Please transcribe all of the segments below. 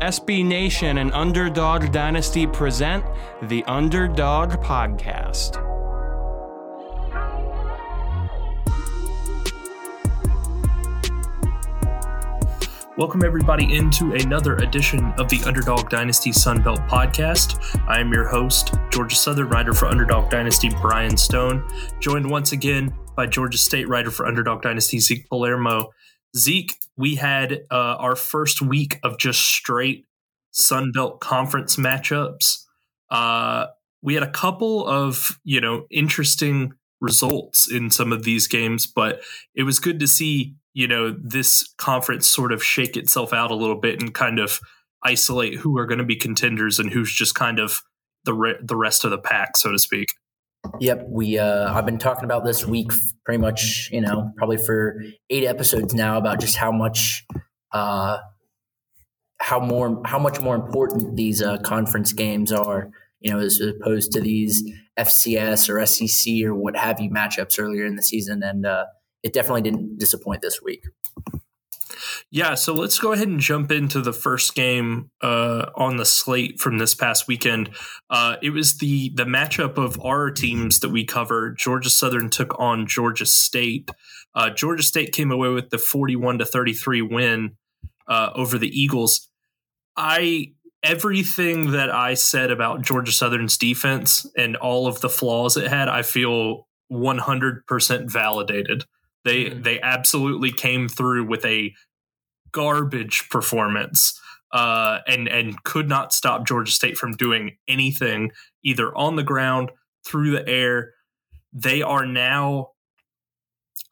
SB Nation and Underdog Dynasty present the Underdog Podcast. Welcome everybody into another edition of the Underdog Dynasty Sunbelt Podcast. I am your host, Georgia Southern writer for Underdog Dynasty, Brian Stone, joined once again by Georgia State writer for Underdog Dynasty, Zeke Palermo. Zeke, we had our first week of just straight Sunbelt Conference matchups. We had a couple of, interesting results in some of these games, but it was good to see, this conference sort of shake itself out a little bit and kind of isolate who are going to be contenders and who's just kind of the rest of the pack, so to speak. Yep, I've been talking about this week pretty much, probably for 8 episodes now about just how much more important these conference games are, as opposed to these FCS or SEC or what have you matchups earlier in the season, and it definitely didn't disappoint this week. Yeah, so let's go ahead and jump into the first game on the slate from this past weekend. It was the matchup of our teams that we cover. Georgia Southern took on Georgia State. Georgia State came away with the 41-33 win over the Eagles. Everything that I said about Georgia Southern's defense and all of the flaws it had, I feel 100% validated. They absolutely came through with a garbage performance and could not stop Georgia State from doing anything, either on the ground, through the air. They are now,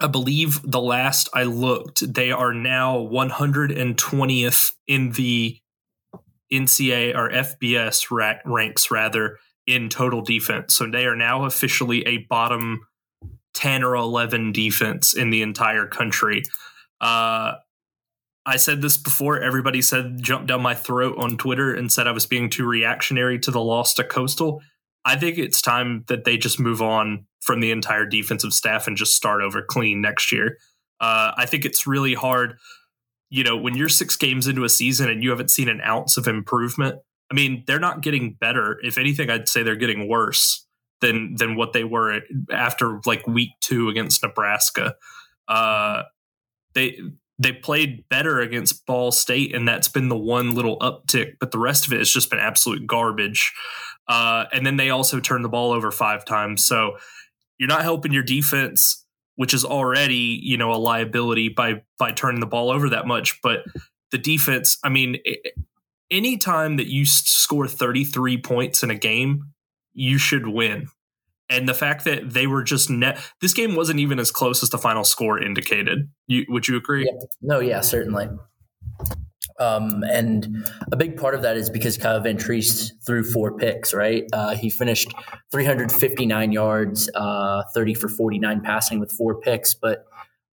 I believe the last I looked, they are now 120th in the NCAA or FBS ranks rather in total defense. So they are now officially a bottom 10 or 11 defense in the entire country. I said this before. Everybody jumped down my throat on Twitter and said I was being too reactionary to the loss to Coastal. I think it's time that they just move on from the entire defensive staff and just start over clean next year. I think it's really hard, when you're 6 games into a season and you haven't seen an ounce of improvement. I mean, they're not getting better. If anything, I'd say they're getting worse than what they were after like week 2 against Nebraska. They played better against Ball State, and that's been the one little uptick, but the rest of it has just been absolute garbage. And then they also turned the ball over 5 times. So you're not helping your defense, which is already, a liability by turning the ball over that much. But the defense, I mean, any time that you score 33 points in a game, you should win. And the fact that they were just this game wasn't even as close as the final score indicated. Would you agree? Yeah. No, yeah, certainly. And a big part of that is because Kyle Ventrice threw 4 picks, right? He finished 359 yards, 30 for 49 passing with 4 picks. But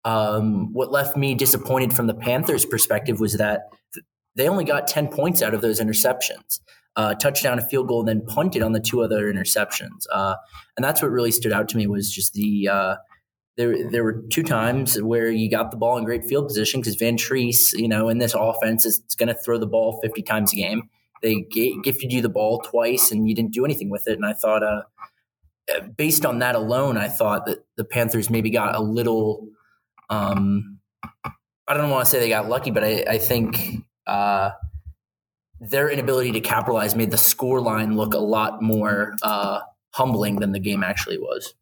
what left me disappointed from the Panthers' perspective was that they only got 10 points out of those interceptions. Touchdown, a field goal, and then punted on the 2 other interceptions. And that's what really stood out to me was just there were 2 times where you got the ball in great field position because Ventrice, in this offense, is going to throw the ball 50 times a game. They gifted you the ball twice, and you didn't do anything with it. And I thought, based on that alone, I thought that the Panthers maybe got a little I don't want to say they got lucky, but I think – their inability to capitalize made the scoreline look a lot more humbling than the game actually was.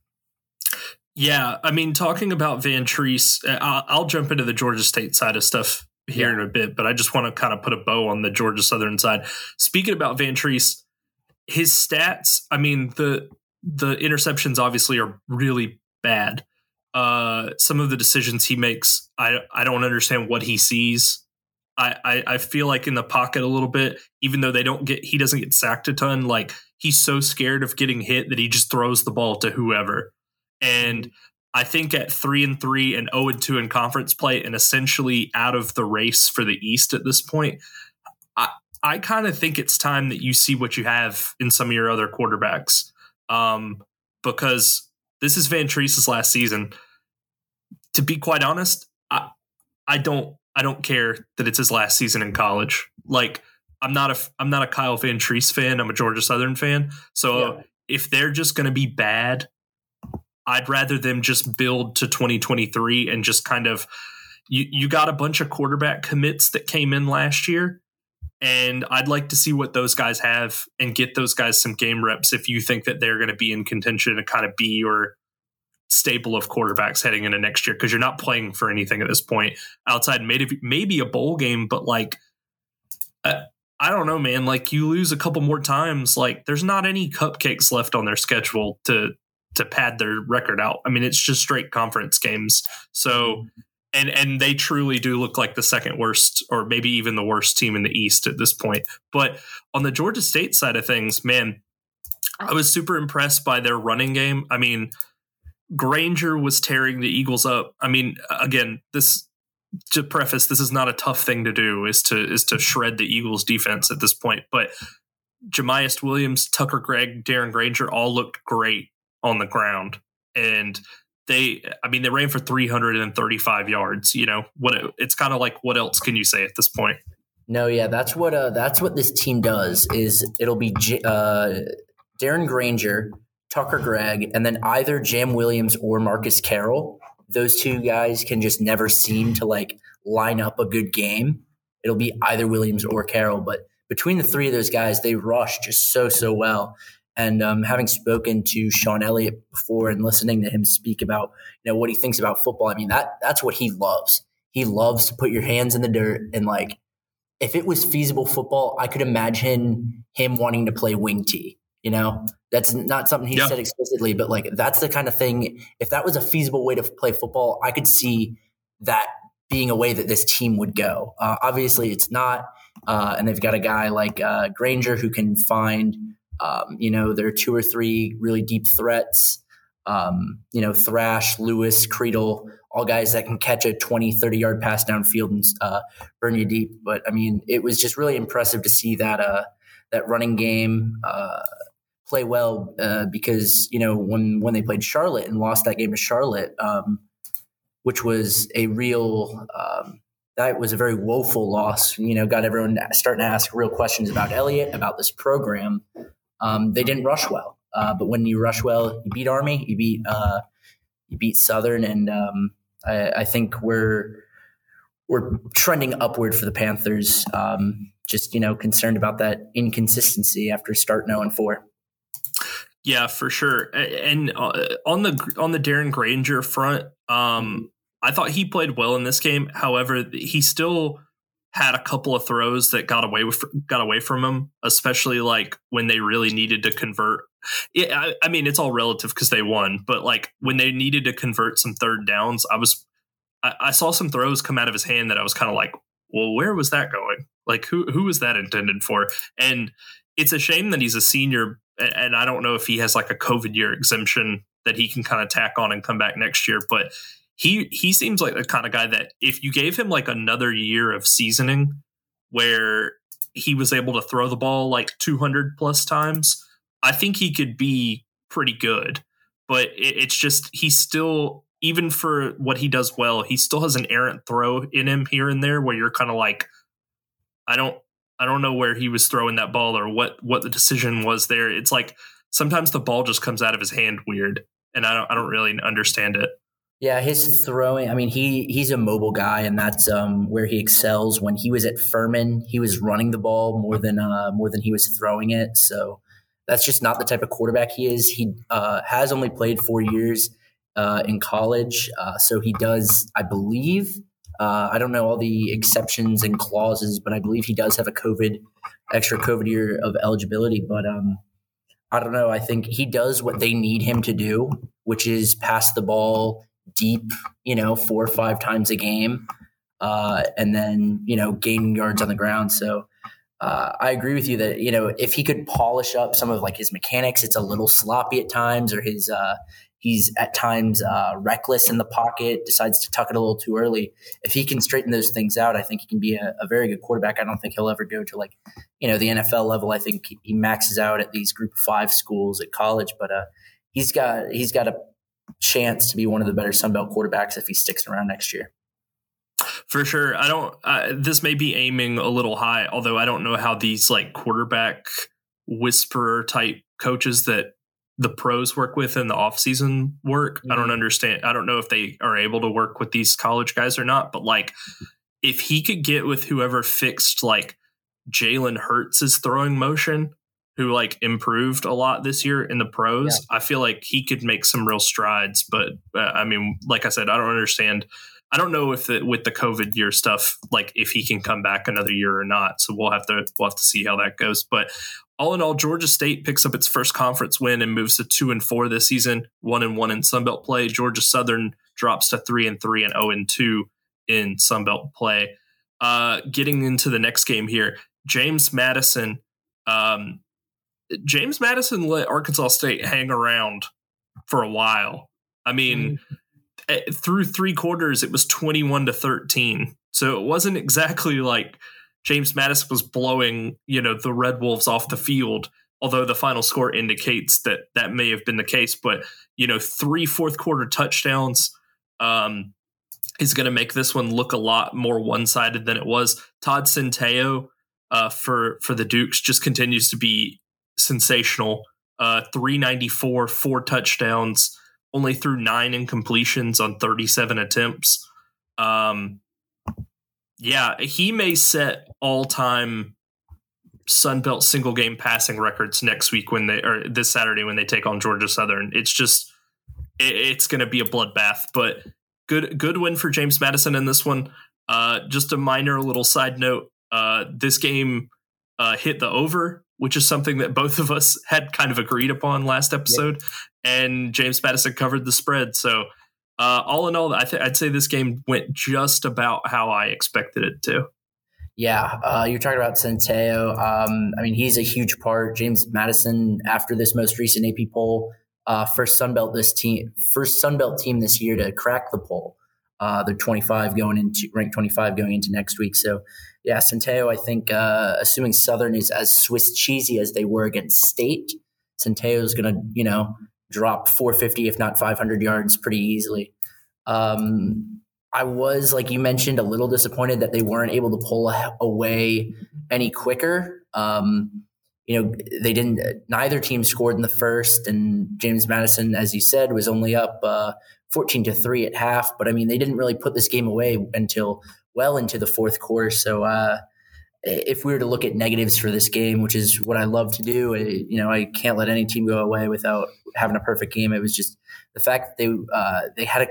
Yeah, I mean, talking about Ventrice, I'll jump into the Georgia State side of stuff here in a bit, but I just want to kind of put a bow on the Georgia Southern side. Speaking about Ventrice, his stats, I mean, the interceptions obviously are really bad. Some of the decisions he makes, I don't understand what he sees. I feel like in the pocket a little bit, even though he doesn't get sacked a ton, like he's so scared of getting hit that he just throws the ball to whoever. And I think at 3-3 and 0-2 in conference play and essentially out of the race for the East at this point, I kind of think it's time that you see what you have in some of your other quarterbacks because this is Ventrice's last season. To be quite honest, I don't care that it's his last season in college. Like I'm not a Kyle Ventrice fan. I'm a Georgia Southern fan. So if they're just going to be bad, I'd rather them just build to 2023 and just kind of you got a bunch of quarterback commits that came in last year. And I'd like to see what those guys have and get those guys some game reps if you think that they're going to be in contention to kind of be your staple of quarterbacks heading into next year, because you're not playing for anything at this point outside maybe a bowl game. But like, I don't know, man, like you lose a couple more times. Like there's not any cupcakes left on their schedule to pad their record out. I mean, it's just straight conference games. So, and they truly do look like the second worst or maybe even the worst team in the East at this point. But on the Georgia State side of things, man, I was super impressed by their running game. I mean, Grainger was tearing the Eagles up. I mean, again, this to preface, this is not a tough thing to do is to shred the Eagles defense at this point. But Jemiah Williams, Tucker Gregg, Darren Grainger all looked great on the ground. And they ran for 335 yards. You know, it's kind of like, what else can you say at this point? No, yeah, that's what this team does is it'll be Darren Grainger, Tucker Gregg, and then either Jam Williams or Marcus Carroll. Those two guys can just never seem to like line up a good game. It'll be either Williams or Carroll, but between the three of those guys, they rush just so well. And having spoken to Sean Elliott before and listening to him speak about, you know, what he thinks about football, I mean, that's what he loves. He loves to put your hands in the dirt. And like, if it was feasible football, I could imagine him wanting to play wing tee. You know, that's not something he said explicitly, but like that's the kind of thing. If that was a feasible way to play football, I could see that being a way that this team would go. Obviously, it's not. And they've got a guy like Grainger who can find, you know, there are two or three really deep threats. You know, Thrash, Lewis, Creedle, all guys that can catch a 20, 30-yard pass downfield and burn you deep. But I mean, it was just really impressive to see that that running game play well because, you know, when they played Charlotte and lost that game to Charlotte, which was a real that was a very woeful loss, you know, got everyone starting to ask real questions about Elliott, about this program. They didn't rush well. But when you rush well, you beat Army, you beat Southern. And I think we're trending upward for the Panthers. Just, you know, concerned about that inconsistency after starting 0-4. Yeah, for sure. And on the Darren Grainger front, I thought he played well in this game. However, he still had a couple of throws that got away from him, especially like when they really needed to convert. I mean, it's all relative because they won, but like when they needed to convert some third downs, I saw some throws come out of his hand that I was kind of like, well, where was that going? Like who was that intended for? And it's a shame that he's a senior. And I don't know if he has like a COVID year exemption that he can kind of tack on and come back next year. But he seems like the kind of guy that if you gave him like another year of seasoning where he was able to throw the ball like 200 plus times, I think he could be pretty good. But it's just he's still, even for what he does well, he still has an errant throw in him here and there where you're kind of like, I don't know where he was throwing that ball or what the decision was there. It's like sometimes the ball just comes out of his hand weird, and I don't really understand it. Yeah, his throwing, I mean, he's a mobile guy, and that's where he excels. When he was at Furman, he was running the ball more than he was throwing it. So that's just not the type of quarterback he is. He has only played 4 years in college, so he does, I believe. I don't know all the exceptions and clauses, but I believe he does have a extra COVID year of eligibility. But I don't know. I think he does what they need him to do, which is pass the ball deep, you know, 4 or 5 times a game, and then, you know, gain yards on the ground. So I agree with you that, you know, if he could polish up some of like his mechanics, it's a little sloppy at times, or his he's at times reckless in the pocket, decides to tuck it a little too early. If he can straighten those things out, I think he can be a very good quarterback. I don't think he'll ever go to like, you know, the NFL level. I think he maxes out at these Group 5 schools at college, but he's got a chance to be one of the better Sunbelt quarterbacks if he sticks around next year. For sure. I don't, this may be aiming a little high, although I don't know how these like quarterback whisperer type coaches that the pros work with in the offseason work. Mm-hmm. I don't understand. I don't know if they are able to work with these college guys or not, but like if he could get with whoever fixed like Jalen Hurts' throwing motion, who like improved a lot this year in the pros, yeah, I feel like he could make some real strides. But I mean, like I said, I don't understand. I don't know if with the COVID year stuff, like if he can come back another year or not. So we'll have to see how that goes. But all in all, Georgia State picks up its first conference win and moves to 2-4 this season, 1-1 in Sunbelt play. Georgia Southern drops to 3-3 and 0-2 in Sunbelt play. Getting into the next game here, James Madison let Arkansas State hang around for a while. I mean, through three quarters, it was 21-13. So it wasn't exactly like James Madison was blowing, you know, the Red Wolves off the field, although the final score indicates that that may have been the case. But, you know, 3 fourth quarter touchdowns is going to make this one look a lot more one sided than it was. Todd Centeio for the Dukes just continues to be sensational. 394, 4 touchdowns, only threw 9 incompletions on 37 attempts. Yeah, he may set all-time Sunbelt single-game passing records next week this Saturday when they take on Georgia Southern. It's just, it's going to be a bloodbath. But good win for James Madison in this one. Just a minor little side note: this game hit the over, which is something that both of us had kind of agreed upon last episode. Yeah. And James Madison covered the spread, so. All in all, I'd say this game went just about how I expected it to. Yeah, you're talking about Centeio. I mean, he's a huge part. James Madison, after this most recent AP poll, first Sunbelt team this year to crack the poll. They're 25 ranked 25 going into next week. So, yeah, Centeio, I think, assuming Southern is as Swiss cheesy as they were against State, Centeio is going to, you know, drop 450, if not 500 yards pretty easily. I was, like you mentioned, a little disappointed that they weren't able to pull away any quicker. You know, they didn't, neither team scored in the first, and James Madison, as you said, was only up 14-3 at half. But I mean, they didn't really put this game away until well into the fourth quarter. So if we were to look at negatives for this game, which is what I love to do, you know, I can't let any team go away without having a perfect game. It was just the fact that they had a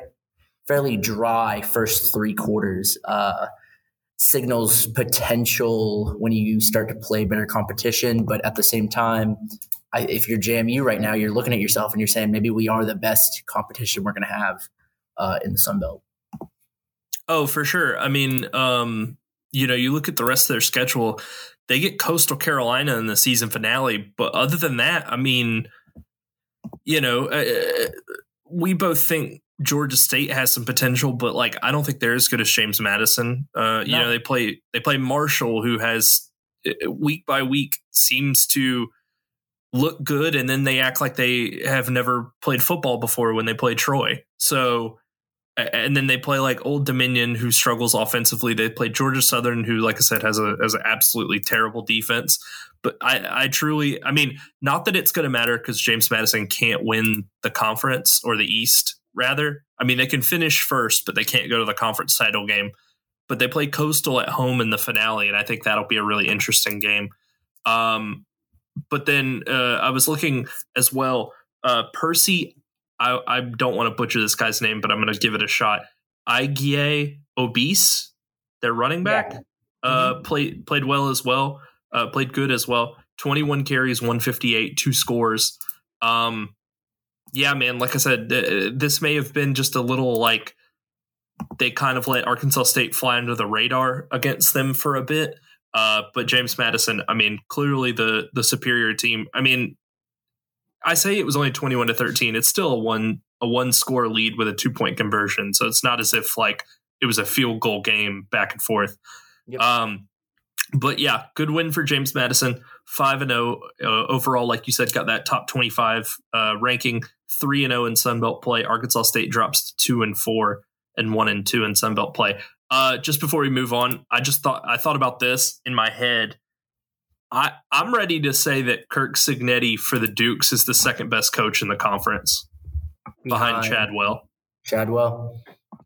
fairly dry first three quarters. Signals potential when you start to play better competition, but at the same time, if you're JMU right now, you're looking at yourself and you're saying maybe we are the best competition we're going to have in the Sun Belt. Oh, for sure. I mean, you know, you look at the rest of their schedule, they get Coastal Carolina in the season finale. But other than that, I mean, you know, we both think Georgia State has some potential, but like, I don't think they're as good as James Madison. No. You know, they play Marshall, who has week by week seems to look good. And then they act like they have never played football before when they play Troy. So, and then they play like Old Dominion, who struggles offensively. They play Georgia Southern, who, like I said, has an absolutely terrible defense. But I mean, not that it's going to matter because James Madison can't win the conference, or the East, rather. I mean, they can finish first, but they can't go to the conference title game. But they play Coastal at home in the finale, and I think that'll be a really interesting game. But then I was looking as well, Percy, I don't want to butcher this guy's name, but I'm going to give it a shot. Igie Obese, their running back, yeah. Mm-hmm. played well as well. Played good as well. 21 carries, 158, 2 scores. Yeah, man, like I said, this may have been just a little like they kind of let Arkansas State fly under the radar against them for a bit. But James Madison, I mean, clearly the superior team. I mean, I say it was only 21-13. It's still a one score lead with a 2-point conversion. So it's not as if like it was a field goal game back and forth. Yep. But yeah, good win for James Madison. 5-0 overall, like you said, got that top 25 ranking. 3-0 in Sunbelt play. Arkansas State drops to 2-4 and 1-2 in Sunbelt play. Just before we move on, I thought about this in my head. I'm ready to say that Kirk Cignetti for the Dukes is the second best coach in the conference behind Chadwell.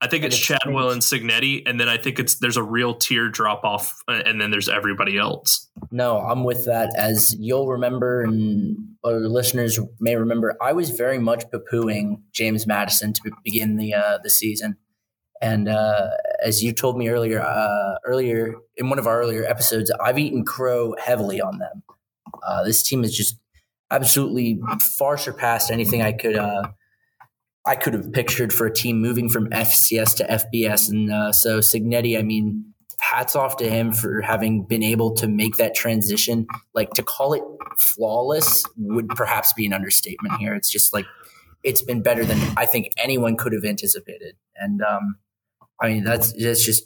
I think it's Chadwell and Cignetti, and then I think there's a real tier drop off, and then there's everybody else. No, I'm with that. As you'll remember, and our listeners may remember, I was very much poo-pooing James Madison to begin the season, and as you told me earlier in one of our earlier episodes, I've eaten crow heavily on them. This team has just absolutely far surpassed anything I could have pictured for a team moving from FCS to FBS. And so Cignetti, I mean, hats off to him for having been able to make that transition. Like, to call it flawless would perhaps be an understatement here. It's just like, it's been better than I think anyone could have anticipated. And I mean, that's just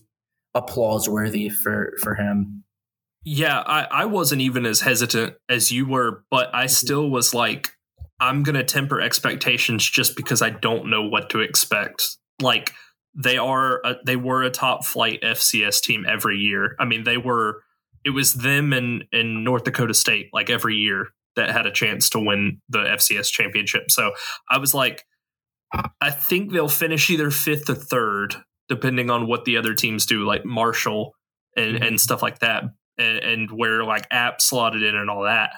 applause worthy for him. Yeah. I wasn't even as hesitant as you were, but I still was like, I'm going to temper expectations just because I don't know what to expect. Like, they were a top flight FCS team every year. I mean, it was them and North Dakota State, like, every year that had a chance to win the FCS championship. So I was like, I think they'll finish either fifth or third, depending on what the other teams do, like Marshall and stuff like that. And where, like, App slotted in and all that.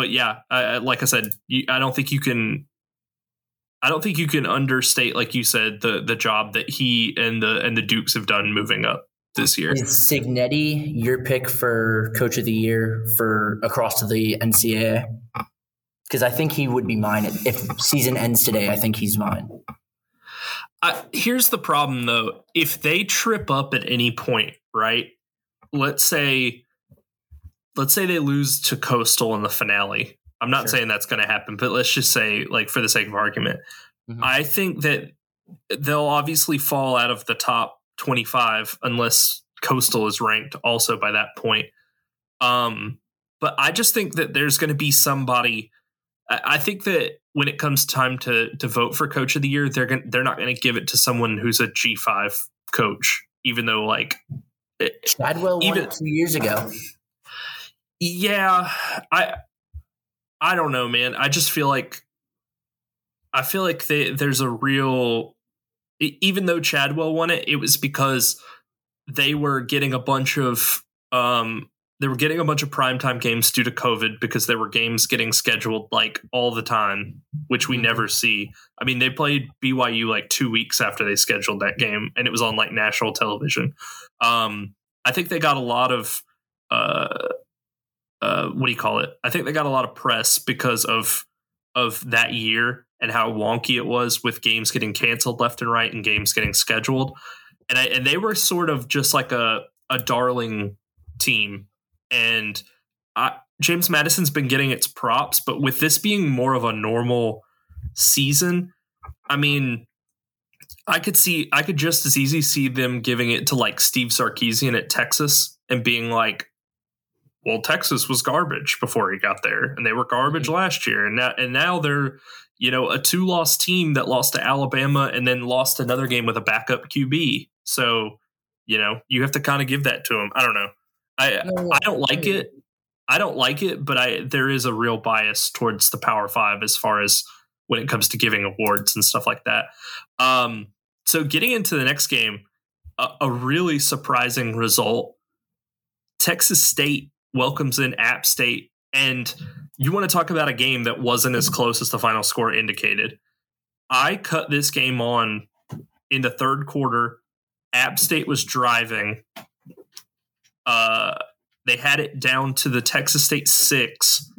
But yeah, like I said, I don't think you can understate, like you said, the job that he and the Dukes have done moving up this year. Is Cignetti your pick for Coach of the Year for across the NCAA? Because I think he would be mine if season ends today. I think he's mine. Here's the problem, though: if they trip up at any point, right? Let's say they lose to Coastal in the finale. I'm not saying that's going to happen, but let's just say, like, for the sake of argument, I think that they'll obviously fall out of the top 25 unless Coastal is ranked also by that point. But I just think that there's going to be somebody. I think that when it comes time to vote for Coach of the Year, they're not going to give it to someone who's a G5 coach, even though, like, Chadwell won it 2 years ago. Yeah, I don't know, man. I just feel like there's a real, even though Chadwell won it, it was because they were getting a bunch of primetime games due to COVID, because there were games getting scheduled, like, all the time, which we never see. I mean, they played BYU like 2 weeks after they scheduled that game, and it was on, like, national television. I think they got a lot of I think they got a lot of press because of that year and how wonky it was with games getting canceled left and right and games getting scheduled. And they were sort of just like a darling team. And James Madison's been getting its props, but with this being more of a normal season, I mean, I could just as easily see them giving it to, like, Steve Sarkisian at Texas and being like, well, Texas was garbage before he got there, and they were garbage last year. And now they're, you know, a 2-loss team that lost to Alabama and then lost another game with a backup QB. So, you know, you have to kind of give that to them. I don't know. I don't like it. I don't like it, but there is a real bias towards the Power Five as far as when it comes to giving awards and stuff like that. So getting into the next game, a really surprising result. Texas State welcomes in App State, and you want to talk about a game that wasn't as close as the final score indicated. I cut this game on in the third quarter. App State was driving. They had it down to the Texas State 6,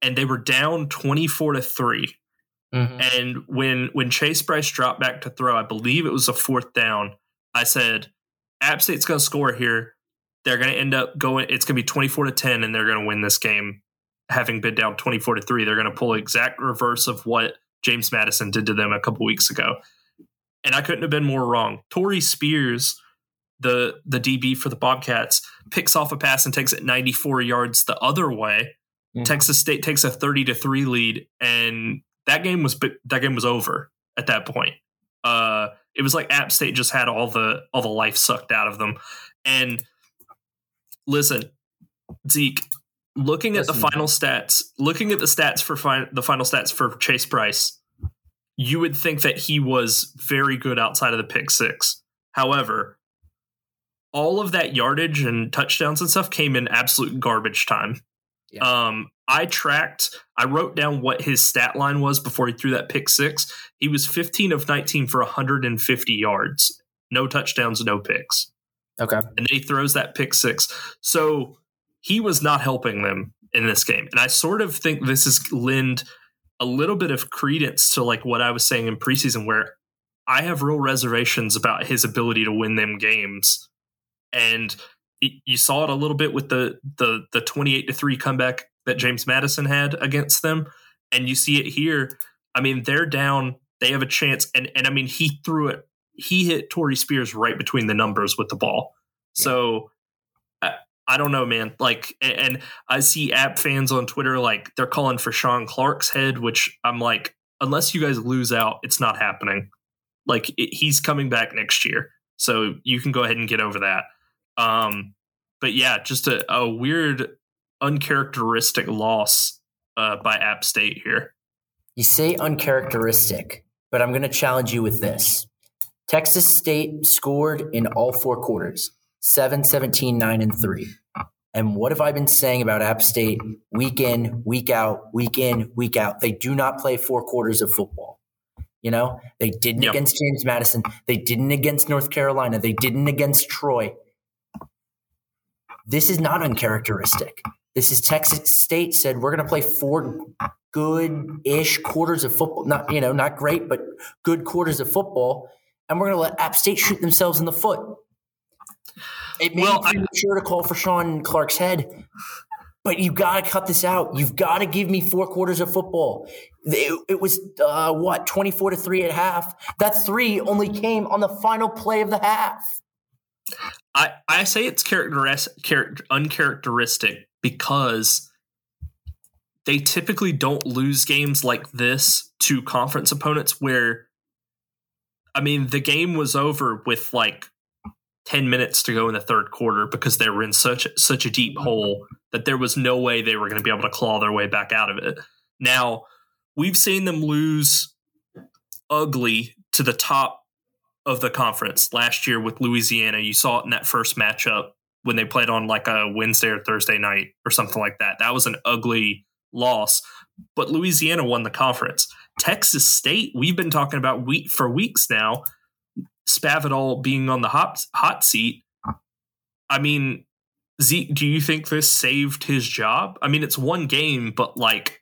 and they were down 24-3. And when Chase Brice dropped back to throw, I believe it was a fourth down, I said, App State's going to score here. They're going to end up going, it's going to be 24-10, and they're going to win this game. Having been down 24-3, they're going to pull exact reverse of what James Madison did to them a couple weeks ago. And I couldn't have been more wrong. Tory Spears, the DB for the Bobcats, picks off a pass and takes it 94 yards the other way. Texas State takes a 30-3 lead, and that game was over at that point. It was like App State just had all the life sucked out of them. And listen, Zeke, looking at the final stats for Chase Brice, you would think that he was very good outside of the pick six. However, all of that yardage and touchdowns and stuff came in absolute garbage time. Yeah. I wrote down what his stat line was before he threw that pick six. He was 15 of 19 for 150 yards, no touchdowns, no picks. Okay. And then he throws that pick six. So he was not helping them in this game. And I sort of think this is lend a little bit of credence to like what I was saying in preseason, where I have real reservations about his ability to win them games. And you saw it a little bit with the 28-3 comeback that James Madison had against them. And you see it here. I mean, they're down. They have a chance. And I mean, he threw it. He hit Tory Spears right between the numbers with the ball. Yeah. So I don't know, man. Like, and I see App fans on Twitter, like they're calling for Sean Clark's head, which I'm like, unless you guys lose out, it's not happening. Like he's coming back next year. So you can go ahead and get over that. But yeah, just a weird, uncharacteristic loss by App State here. You say uncharacteristic, but I'm going to challenge you with this. Texas State scored in all four quarters, 7, 17, 9, and 3. And what have I been saying about App State week in, week out, week in, week out? They do not play four quarters of football. You know, they didn't against James Madison. They didn't against North Carolina. They didn't against Troy. This is not uncharacteristic. This is Texas State said we're going to play four good-ish quarters of football. Not, you know, not great, but good quarters of football. And we're going to let App State shoot themselves in the foot. It may be premature to call for Sean Clark's head, but you've got to cut this out. You've got to give me four quarters of football. It was, 24-3 at half. That three only came on the final play of the half. I say it's uncharacteristic because they typically don't lose games like this to conference opponents where, I mean, the game was over with like 10 minutes to go in the third quarter because they were in such a deep hole that there was no way they were going to be able to claw their way back out of it. Now, we've seen them lose ugly to the top of the conference last year with Louisiana. You saw it in that first matchup when they played on like a Wednesday or Thursday night or something like that. That was an ugly loss, but Louisiana won the conference. Texas State, we've been talking about for weeks now, Spavital being on the hot seat. I mean, Zeke, do you think this saved his job? I mean, it's one game, but like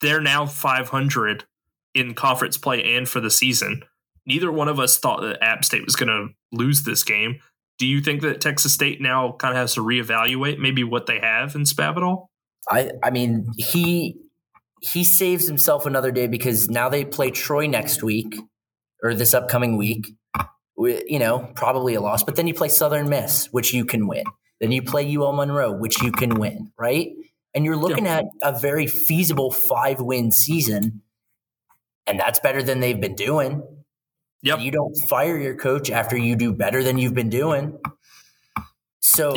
they're now 500 in conference play and for the season. Neither one of us thought that App State was going to lose this game. Do you think that Texas State now kind of has to reevaluate maybe what they have in Spavital? I mean, he saves himself another day because now they play Troy next week or this upcoming week. You know, probably a loss. But then you play Southern Miss, which you can win. Then you play UL Monroe, which you can win, right? And you're looking at a very feasible 5-win season, and that's better than they've been doing. Yep. You don't fire your coach after you do better than you've been doing. So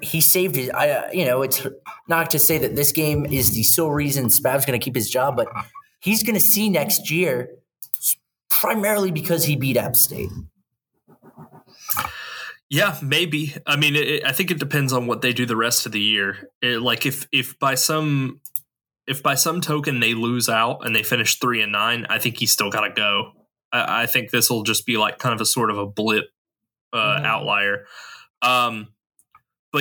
he saved it. You know, it's not to say that this game is the sole reason Spav's going to keep his job, but he's going to see next year primarily because he beat App State. Yeah, maybe. I mean, I think it depends on what they do the rest of the year. If by some token they lose out and they finish 3-9, I think he's still got to go. I think this will just be like kind of a sort of a blip outlier. But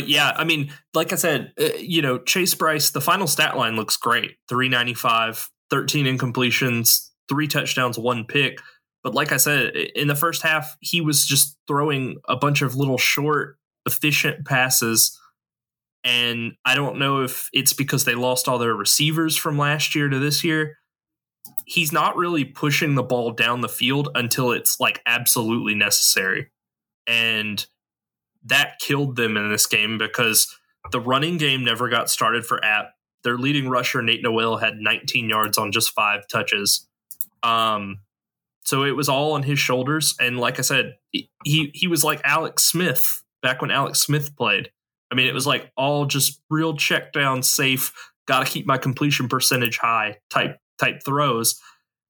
yeah, I mean, like I said, you know, Chase Brice, the final stat line looks great. 395, 13 incompletions, 3 touchdowns, 1 pick. But like I said, in the first half, he was just throwing a bunch of little short, efficient passes. And I don't know if it's because they lost all their receivers from last year to this year. He's not really pushing the ball down the field until it's like absolutely necessary. And that killed them in this game because the running game never got started for App. Their leading rusher, Nate Noel, had 19 yards on just 5 touches. So it was all on his shoulders. And like I said, he was like Alex Smith back when Alex Smith played. I mean, it was like all just real check down, safe, got to keep my completion percentage high type throws.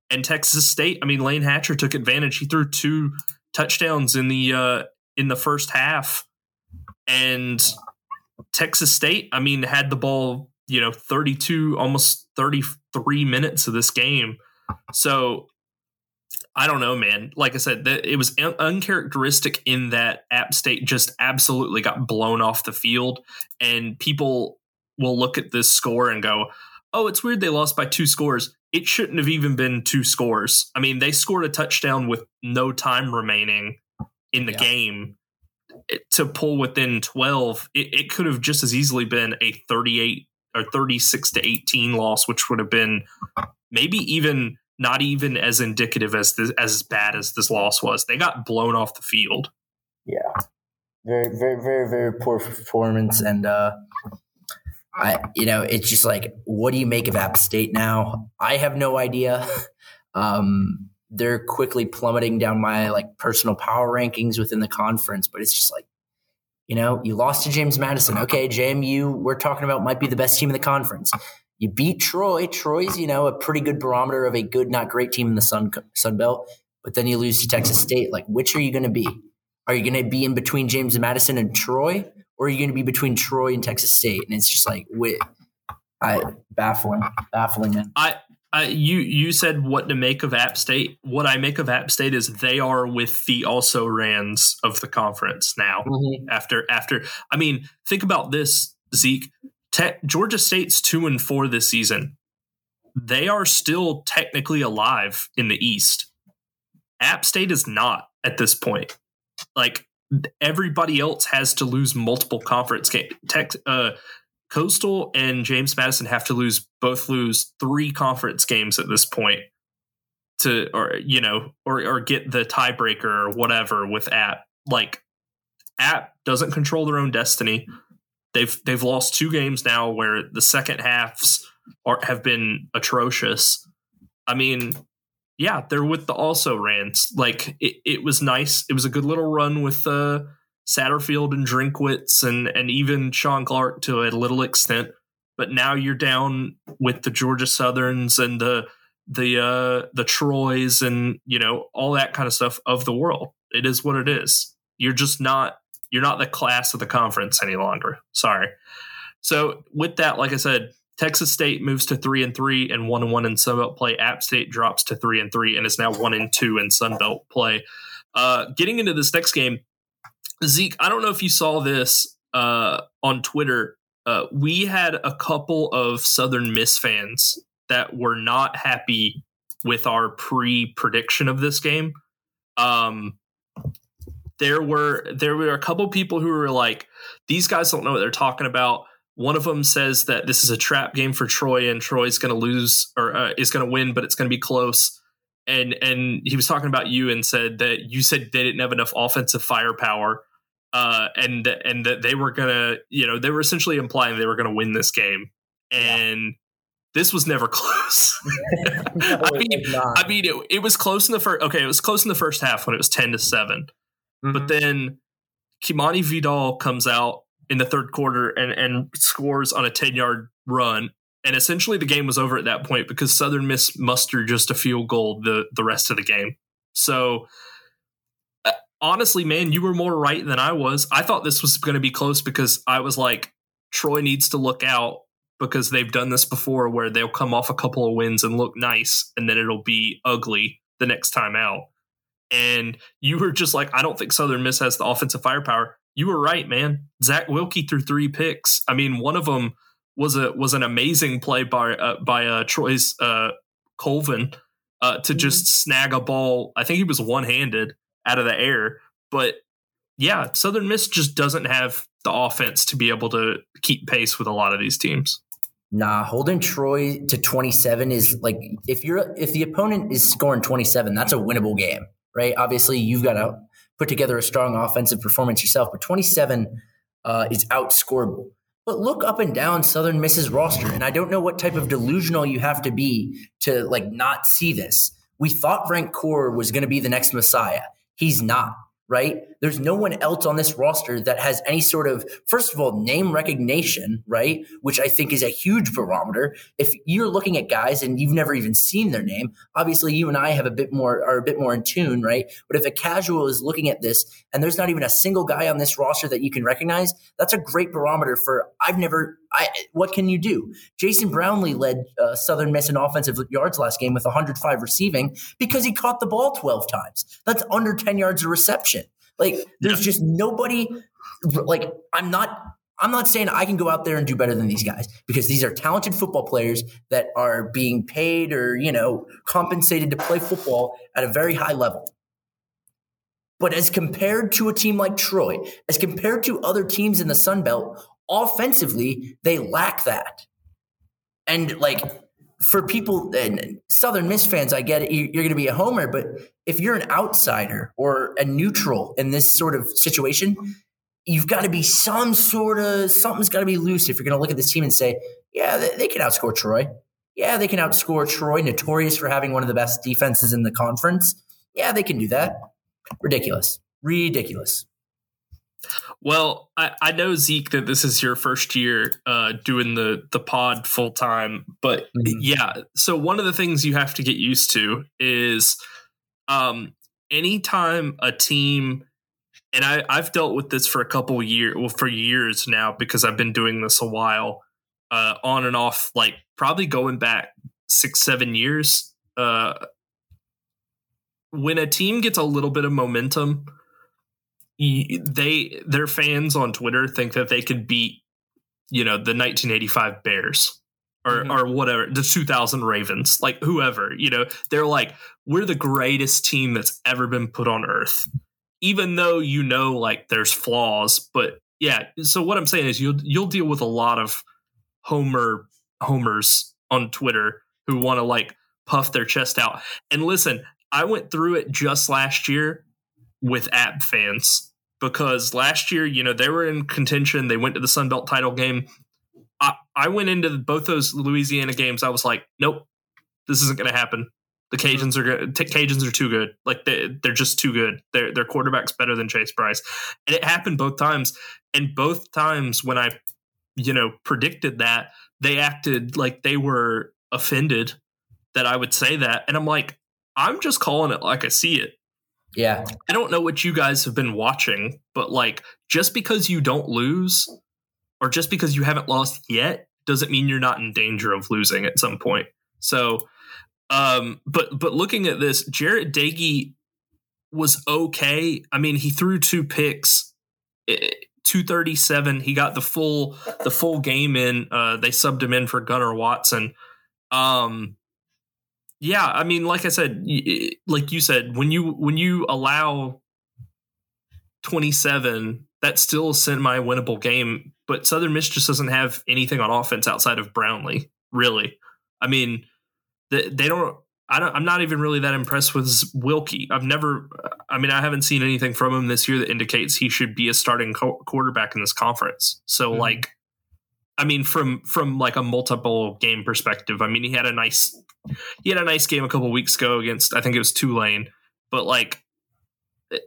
And Texas State, I mean, Layne Hatcher took advantage. He threw 2 touchdowns in the first half. And Texas State, I mean, had the ball, 32, almost 33 minutes of this game. So I don't know, man. Like I said, it was uncharacteristic in that App State just absolutely got blown off the field. And people will look at this score and go, oh, it's weird they lost by 2 scores. It shouldn't have even been 2 scores. I mean, they scored a touchdown with no time remaining in the game to pull within 12. It could have just as easily been a 38 or 36-18 loss, which would have been maybe even not even as indicative as this, as bad as this loss was. They got blown off the field. Yeah. Very, very, very, very poor performance. And, it's just like, what do you make of App State now? I have no idea. They're quickly plummeting down my personal power rankings within the conference, but it's just like, you lost to James Madison. Okay, JMU, we're talking about might be the best team in the conference. You beat Troy. Troy's, a pretty good barometer of a good, not great team in the Sun Belt, but then you lose to Texas State. Which are you going to be? Are you going to be in between James Madison and Troy? Or are you going to be between Troy and Texas State? And it's just baffling, man. You said what to make of App State. What I make of App State is they are with the also-rans of the conference now. Mm-hmm. After, I mean, think about this, Zeke. Georgia State's 2-4 this season. They are still technically alive in the East. App State is not at this point. Everybody else has to lose multiple conference games. Coastal and James Madison have to both lose 3 conference games at this point or get the tiebreaker or whatever with App. App doesn't control their own destiny. They've lost 2 games now where the second halves have been atrocious. I mean, yeah, they're with the also-rans. It was nice. It was a good little run with Satterfield and Drinkwitz and even Sean Clark to a little extent. But now you're down with the Georgia Southerns and the Troys and, all that kind of stuff of the world. It is what it is. You're just not – you're not the class of the conference any longer. Sorry. So with that, like I said – Texas State moves to 3-3 and 1-1 in Sunbelt play. App State drops to 3-3 and is now 1-2 in Sunbelt play. Getting into this next game, Zeke, I don't know if you saw this on Twitter. We had a couple of Southern Miss fans that were not happy with our prediction of this game. There were a couple people who were like, "These guys don't know what they're talking about." One of them says that this is a trap game for Troy and Troy's going to lose or is going to win, but it's going to be close. And he was talking about you and said that you said they didn't have enough offensive firepower and that they were going to, they were essentially implying they were going to win this game. And this was never close. No, I mean, it was close in the first. OK, it was close in the first half when it was 10-7. Mm-hmm. But then Kimani Vidal comes out in the third quarter and scores on a 10-yard run. And essentially the game was over at that point because Southern Miss mustered just a field goal the rest of the game. So honestly, man, you were more right than I was. I thought this was going to be close because I was like, Troy needs to look out because they've done this before where they'll come off a couple of wins and look nice. And then it'll be ugly the next time out. And you were just like, I don't think Southern Miss has the offensive firepower. You were right, man. Zach Wilkie threw 3 picks. I mean, one of them was an amazing play by Troy's Colvin to just snag a ball. I think he was one-handed out of the air. But, yeah, Southern Miss just doesn't have the offense to be able to keep pace with a lot of these teams. Nah, holding Troy to 27 is like if the opponent is scoring 27, that's a winnable game, right? Obviously, you've got to put together a strong offensive performance yourself, but 27 is outscorable. But look up and down Southern Miss's roster, and I don't know what type of delusional you have to be to not see this. We thought Frank Corr was going to be the next Messiah. He's not, right? There's no one else on this roster that has any sort of, first of all, name recognition, right? Which I think is a huge barometer. If you're looking at guys and you've never even seen their name, obviously you and I have are a bit more in tune, right? But if a casual is looking at this and there's not even a single guy on this roster that you can recognize, that's a great barometer for what can you do? Jason Brownlee led Southern Miss in offensive yards last game with 105 receiving because he caught the ball 12 times. That's under 10 yards a reception. Like, there's just nobody. Like, I'm not saying I can go out there and do better than these guys, because these are talented football players that are being paid or, compensated to play football at a very high level. But as compared to a team like Troy, as compared to other teams in the Sun Belt, offensively, they lack that. And for people and Southern Miss fans, I get it. You're going to be a homer, but if you're an outsider or a neutral in this sort of situation, you've got to be something's got to be loose if you're going to look at this team and say, yeah, they can outscore Troy. Yeah, they can outscore Troy, notorious for having one of the best defenses in the conference. Yeah, they can do that. Ridiculous. Well, I know, Zeke, that this is your first year doing the pod full time, but yeah. So one of the things you have to get used to is anytime a team, and I've dealt with this for for years now, because I've been doing this a while, on and off, probably going back 6-7 years. When a team gets a little bit of momentum, their fans on Twitter think that they could beat, the 1985 Bears or whatever, the 2000 Ravens, whoever, they're like, we're the greatest team that's ever been put on earth, even though, there's flaws. But yeah. So what I'm saying is you'll deal with a lot of homers on Twitter who want to puff their chest out. And listen, I went through it just last year with App fans. Because last year, they were in contention. They went to the Sun Belt title game. I went into both those Louisiana games. I was like, nope, this isn't going to happen. The Cajuns are too good. They're just too good. Their quarterback's better than Chase Brice. And it happened both times. And both times when I, predicted that, they acted like they were offended that I would say that. And I'm like, I'm just calling it like I see it. Yeah, I don't know what you guys have been watching, but just because you don't lose or just because you haven't lost yet doesn't mean you're not in danger of losing at some point. So but looking at this, Jarrett Dagey was OK. I mean, he threw two picks, 237. He got the full game in. They subbed him in for Gunnar Watson. Yeah, I mean, like I said, like you said, when you allow 27, that's still a semi-winnable game. But Southern Miss just doesn't have anything on offense outside of Brownlee, really. I mean, they don't. I'm not even really that impressed with Wilkie. I haven't seen anything from him this year that indicates he should be a starting quarterback in this conference. So, from a multiple game perspective, I mean, he had a nice. He had a nice game a couple of weeks ago against, I think it was Tulane, but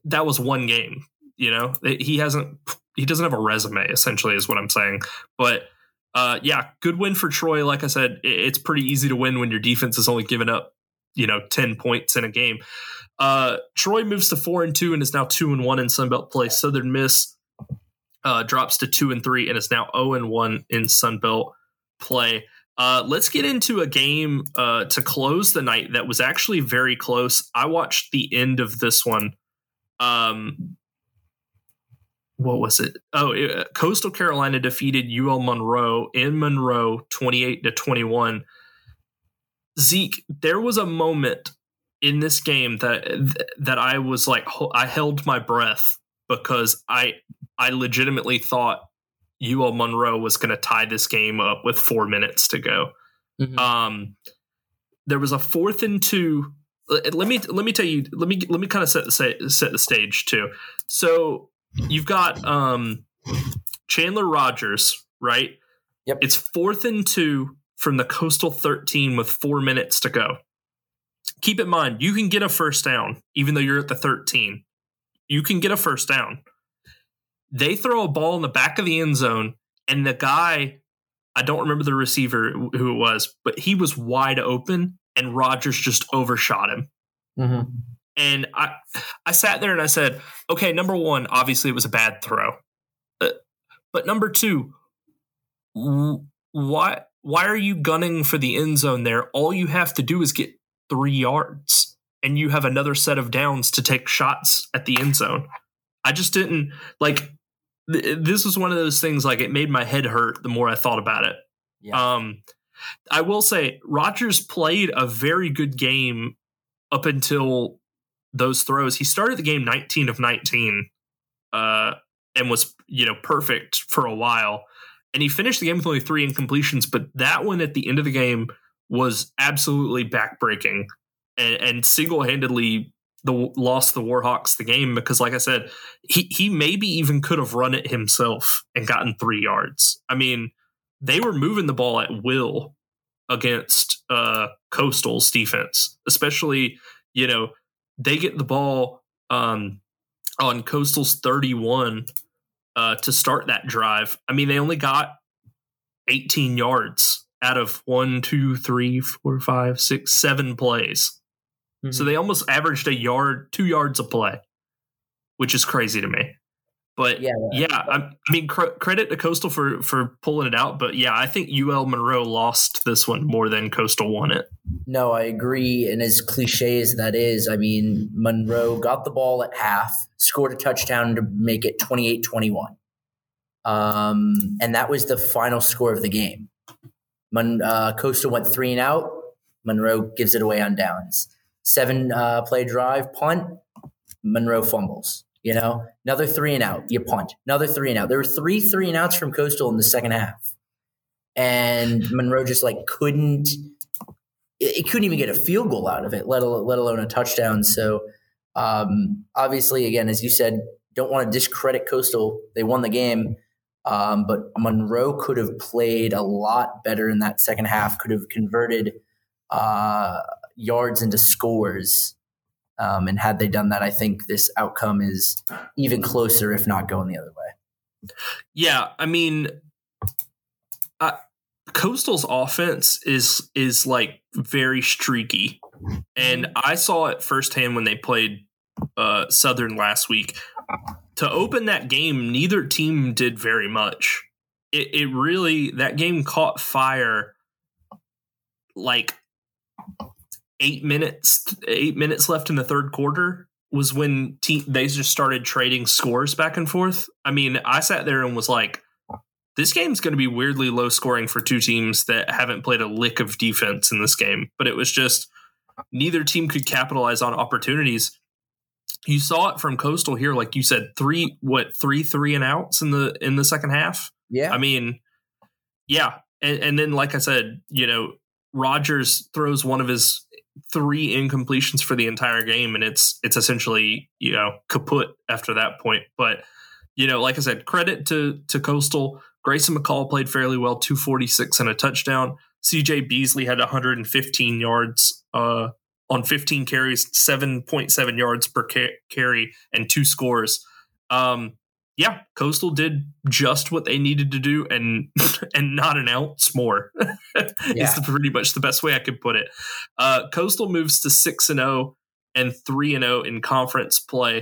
that was one game, he doesn't have a resume, essentially, is what I'm saying. But yeah, good win for Troy. Like I said, it's pretty easy to win when your defense is only giving up, 10 points in a game. Troy moves to 4-2 and is now 2-1 in Sun Belt play. Southern Miss drops to 2-3 and is now 0-1 in Sun Belt play. Let's get into a game to close the night that was actually very close. I watched the end of this one. What was it? Oh, Coastal Carolina defeated UL Monroe in Monroe 28-21. Zeke, there was a moment in this game that I was like, I held my breath because I legitimately thought UL Monroe was going to tie this game up with 4 minutes to go. Mm-hmm. There was a 4th and 2. Let me tell you. Let me kind of set the stage too. So you've got Chandler Rogers, right? Yep. It's 4th and 2 from the Coastal 13 with 4 minutes to go. keep in mind, you can get a first down, even though you're at the 13. You can get a first down. They throw a ball in the back of the end zone, and the guy, I don't remember the receiver who it was, but he was wide open, and Rodgers just overshot him. Mm-hmm. And I sat there and I said, okay, number one, obviously it was a bad throw. But number two, why are you gunning for the end zone there? All you have to do is get 3 yards, and you have another set of downs to take shots at the end zone. I just didn't like. This was one of those things, like, it made my head hurt the more I thought about it. Yeah. I will say Rodgers played a very good game up until those throws. He started the game 19 of 19 and was, perfect for a while. And he finished the game with only 3 incompletions. But that one at the end of the game was absolutely backbreaking and single-handedly lost the Warhawks the game, because, like I said, he maybe even could have run it himself and gotten 3 yards. I mean, they were moving the ball at will against Coastal's defense, especially, they get the ball on Coastal's 31 to start that drive. I mean, they only got 18 yards out of 7 plays. Mm-hmm. So they almost averaged 2 yards a play, which is crazy to me. But credit to Coastal for pulling it out. But yeah, I think UL Monroe lost this one more than Coastal won it. No, I agree. And as cliche as that is, I mean, Monroe got the ball at half, scored a touchdown to make it 28-21. And that was the final score of the game. Coastal went 3 and out. Monroe gives it away on downs. 7-play drive, punt, Monroe fumbles. Another 3 and out, you punt. Another 3 and out. There were 3 3 and outs from Coastal in the second half. And Monroe just couldn't even get a field goal out of it, let alone a touchdown. So obviously, again, as you said, don't want to discredit Coastal. They won the game. But Monroe could have played a lot better in that second half, could have converted yards into scores. And had they done that, I think this outcome is even closer, if not going the other way. Yeah, I mean, Coastal's offense is very streaky. And I saw it firsthand when they played Southern last week. To open that game, neither team did very much. That game caught fire 8 minutes left in the third quarter was when they just started trading scores back and forth. I mean, I sat there and was like, this game's going to be weirdly low scoring for two teams that haven't played a lick of defense in this game. But it was just neither team could capitalize on opportunities. You saw it from Coastal here. Like you said, 3 3 and outs in the second half. Yeah. I mean, yeah. And then, like I said, Rodgers throws one of his 3 incompletions for the entire game, and it's essentially kaput after that point. But like I said, credit to Coastal. Grayson McCall played fairly well, 246 and a touchdown. CJ Beasley had 115 yards on 15 carries, 7.7 yards per carry, and 2 scores. Yeah, Coastal did just what they needed to do, and not an ounce more. It's pretty much the best way I could put it. Coastal moves to 6-0 and 3-0 in conference play.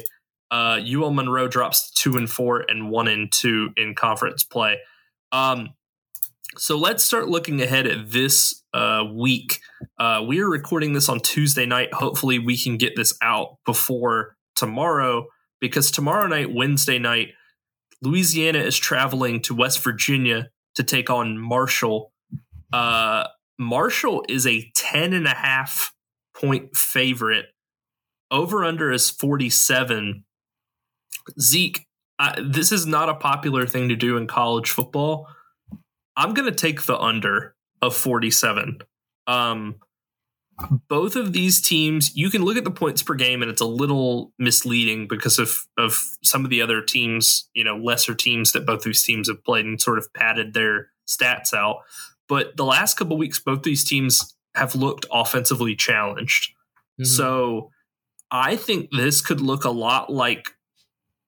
UL Monroe drops to 2-4 and 1-2 in conference play. So let's start looking ahead at this week. We are recording this on Tuesday night. Hopefully, we can get this out before tomorrow, because tomorrow night, Wednesday night, Louisiana is traveling to West Virginia to take on Marshall. Marshall is a 10.5-point favorite. Over-under is 47. Zeke, this is not a popular thing to do in college football. I'm going to take the under of 47. Both of these teams, you can look at the points per game, and it's a little misleading because of some of the other teams, lesser teams that both these teams have played and sort of padded their stats out. But the last couple of weeks, both these teams have looked offensively challenged. Mm-hmm. So I think this could look a lot like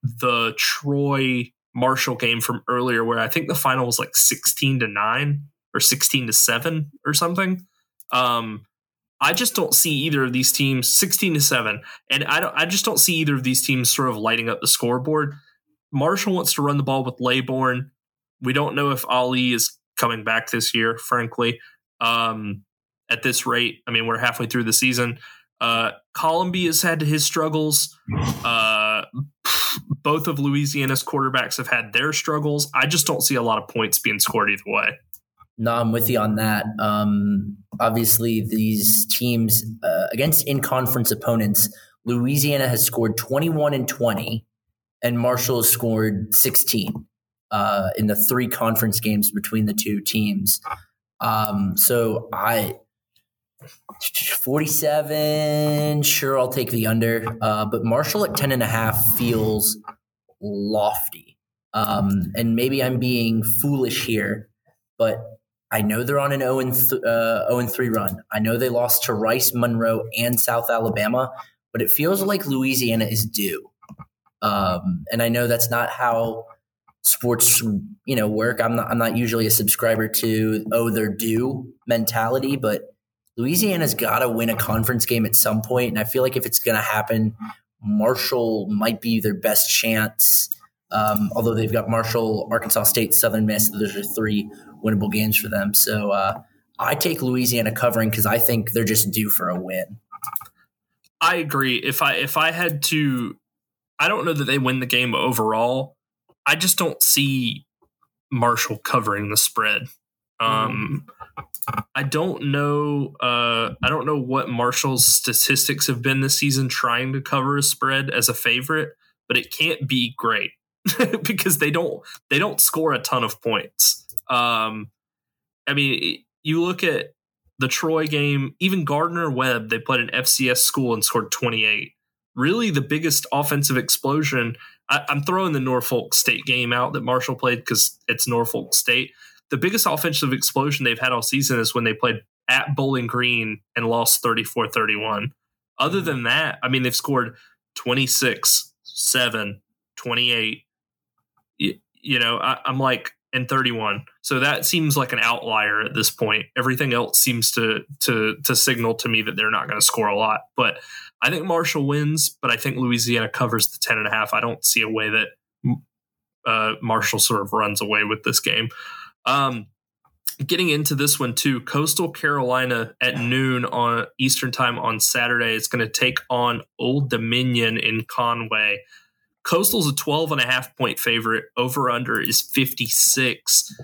the Troy Marshall game from earlier, where I think the final was like 16-9 or 16-7 or something. I just don't see either of these teams 16-7. And I just don't see either of these teams sort of lighting up the scoreboard. Marshall wants to run the ball with Laybourne. We don't know if Ali is coming back this year, frankly. At this rate, I mean, we're halfway through the season. Columby has had his struggles. Both of Louisiana's quarterbacks have had their struggles. I just don't see a lot of points being scored either way. No, I'm with you on that. Obviously, these teams against in-conference opponents, Louisiana has scored 21-20, and Marshall has scored 16 in the three conference games between the two teams. So 47, sure, I'll take the under. But Marshall at 10.5 feels lofty. And maybe I'm being foolish here, but I know they're on an 0-3 run. I know they lost to Rice, Monroe, and South Alabama, but it feels like Louisiana is due. And I know that's not how sports, you know, work. I'm not usually a subscriber to, oh, they're due mentality, but Louisiana's got to win a conference game at some point, and I feel like if it's going to happen, Marshall might be their best chance. Although they've got Marshall, Arkansas State, Southern Miss, those are three winnable games for them. So I take Louisiana covering because I think they're just due for a win. I agree. If I had to, I don't know that they win the game overall. I just don't see Marshall covering the spread. I don't know. I don't know what Marshall's statistics have been this season trying to cover a spread as a favorite, but it can't be great because they don't score a ton of points. I mean, you look at the Troy game, even Gardner Webb, they played an FCS school and scored 28. Really, the biggest offensive explosion. I'm throwing the Norfolk State game out that Marshall played because it's Norfolk State. The biggest offensive explosion they've had all season is when they played at Bowling Green and lost 34-31. Other than that, I mean, they've scored 26, 7, 28, I'm like, and 31. So that seems like an outlier at this point. Everything else seems to signal to me that they're not going to score a lot. But I think Marshall wins, but I think Louisiana covers the 10.5. I don't see a way that Marshall sort of runs away with this game. Getting into this one too, Coastal Carolina at noon on Eastern time on Saturday is going to take on Old Dominion in Conway. Coastal's a 12.5 point favorite. Over under is 56.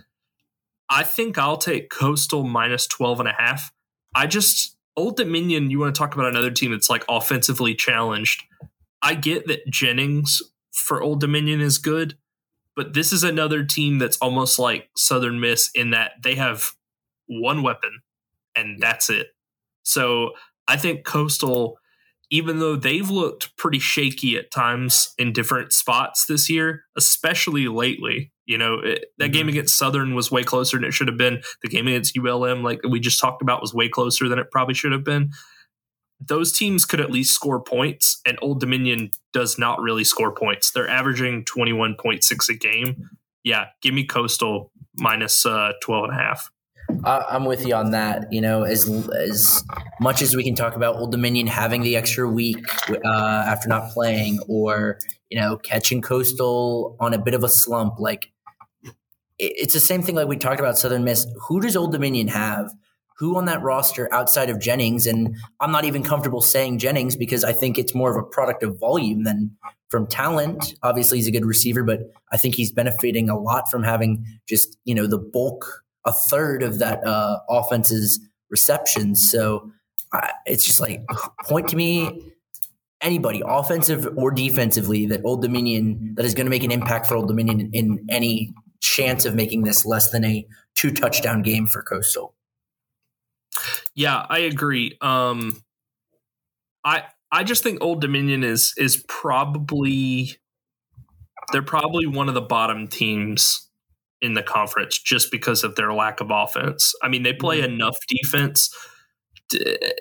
I think I'll take Coastal minus 12.5. Old Dominion, you want to talk about another team that's like offensively challenged. I get that Jennings for Old Dominion is good, but this is another team that's almost like Southern Miss in that they have one weapon and that's it. So I think Coastal, even though they've looked pretty shaky at times in different spots this year, especially lately, that game against Southern was way closer than it should have been. The game against ULM, like we just talked about, was way closer than it probably should have been. Those teams could at least score points, and Old Dominion does not really score points. They're averaging 21.6 a game. Yeah, give me Coastal minus 12.5. I'm with you on that. As much as we can talk about Old Dominion having the extra week after not playing, or catching Coastal on a bit of a slump, like it's the same thing like we talked about Southern Miss. Who does Old Dominion have? Who on that roster outside of Jennings? And I'm not even comfortable saying Jennings because I think it's more of a product of volume than from talent. Obviously, he's a good receiver, but I think he's benefiting a lot from having just, the bulk, a third of that offense's receptions. So it's just like, point to me anybody, offensive or defensively, that Old Dominion, that is going to make an impact for Old Dominion in any chance of making this less than a 2-touchdown game for Coastal. Yeah, I agree. I just think Old Dominion is probably – they're probably one of the bottom teams in the conference just because of their lack of offense. I mean, they play enough defense.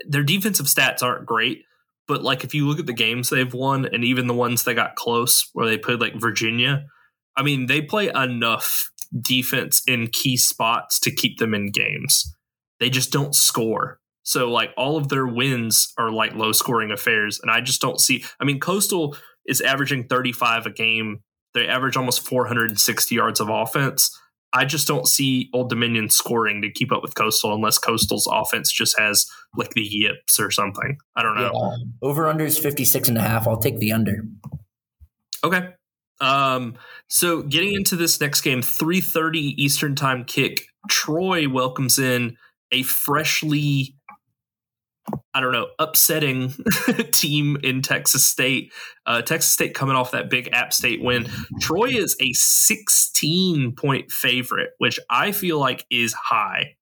Their defensive stats aren't great, But like, if you look at the games they've won, and even the ones that got close where they played like Virginia, I mean, they play enough defense in key spots to keep them in games. They just don't score. So like all of their wins are like low scoring affairs. And I just don't see, I mean, Coastal is averaging 35 a game. They average almost 460 yards of offense. I just don't see Old Dominion scoring to keep up with Coastal unless Coastal's offense just has like the yips or something. I don't know. Yeah. Over under is 56.5. I'll take the under. Okay. So getting into this next game, 3:30 Eastern time kick. Troy welcomes in a freshly, I don't know, upsetting team in Texas State. Texas State coming off that big App State win. Troy is a 16-point favorite, which I feel like is high.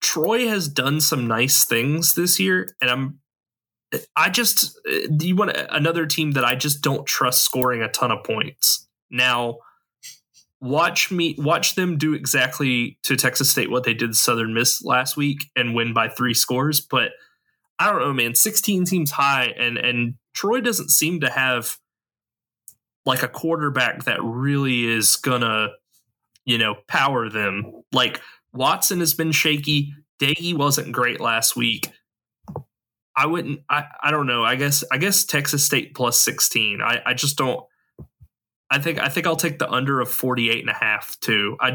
Troy has done some nice things this year, and you want another team that I just don't trust scoring a ton of points. Now, watch them do exactly to Texas State what they did to Southern Miss last week and win by 3 scores. But I don't know, man, 16 seems high, and Troy doesn't seem to have like a quarterback that really is gonna, power them. Like Watson has been shaky. Daggy wasn't great last week. I don't know. I guess Texas State plus 16. I just don't. I think I'll take the under of 48.5 too. I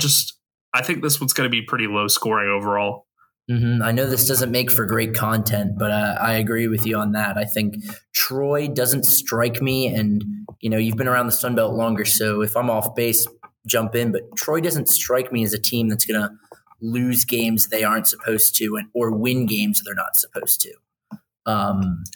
think this one's going to be pretty low scoring overall. Mm-hmm. I know this doesn't make for great content, but I agree with you on that. I think Troy doesn't strike me, and you've been around the Sun Belt longer, so if I'm off base, jump in. But Troy doesn't strike me as a team that's going to lose games they aren't supposed to, or win games they're not supposed to.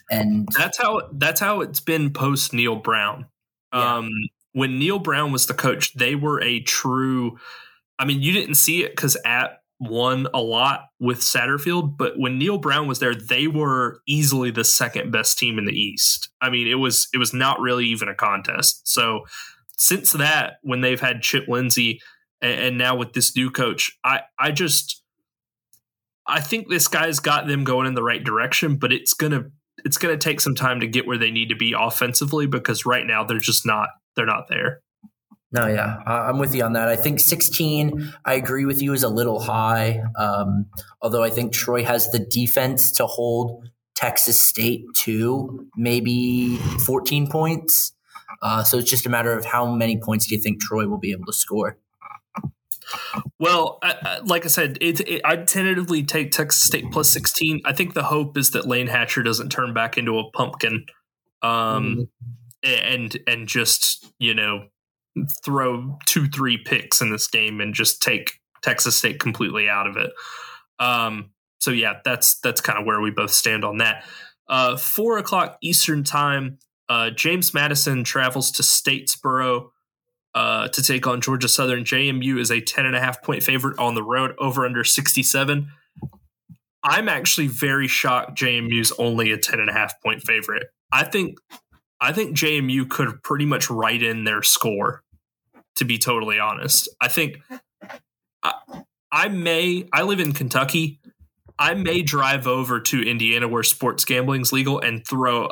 And that's how it's been post Neil Brown. Yeah. When Neil Brown was the coach, they were a true – I mean, you didn't see it because App won a lot with Satterfield, but when Neil Brown was there, they were easily the second-best team in the East. I mean, it was not really even a contest. So since that, when they've had Chip Lindsey and now with this new coach, I think this guy's got them going in the right direction, but it's going to take some time to get where they need to be offensively because right now they're just not – they're not there. No, yeah. I'm with you on that. I think 16, I agree with you, is a little high. Although I think Troy has the defense to hold Texas State to maybe 14 points. So it's just a matter of how many points do you think Troy will be able to score? Well, like I said, I'd tentatively take Texas State plus 16. I think the hope is that Layne Hatcher doesn't turn back into a pumpkin. And just, throw 2-3 picks in this game and just take Texas State completely out of it. So, yeah, that's kind of where we both stand on that. 4:00 Eastern time, James Madison travels to Statesboro to take on Georgia Southern. JMU is a 10.5-point favorite on the road, over under 67. I'm actually very shocked JMU's only a 10.5-point favorite. I think JMU could pretty much write in their score, to be totally honest. I think I live in Kentucky. I may drive over to Indiana where sports gambling's legal and throw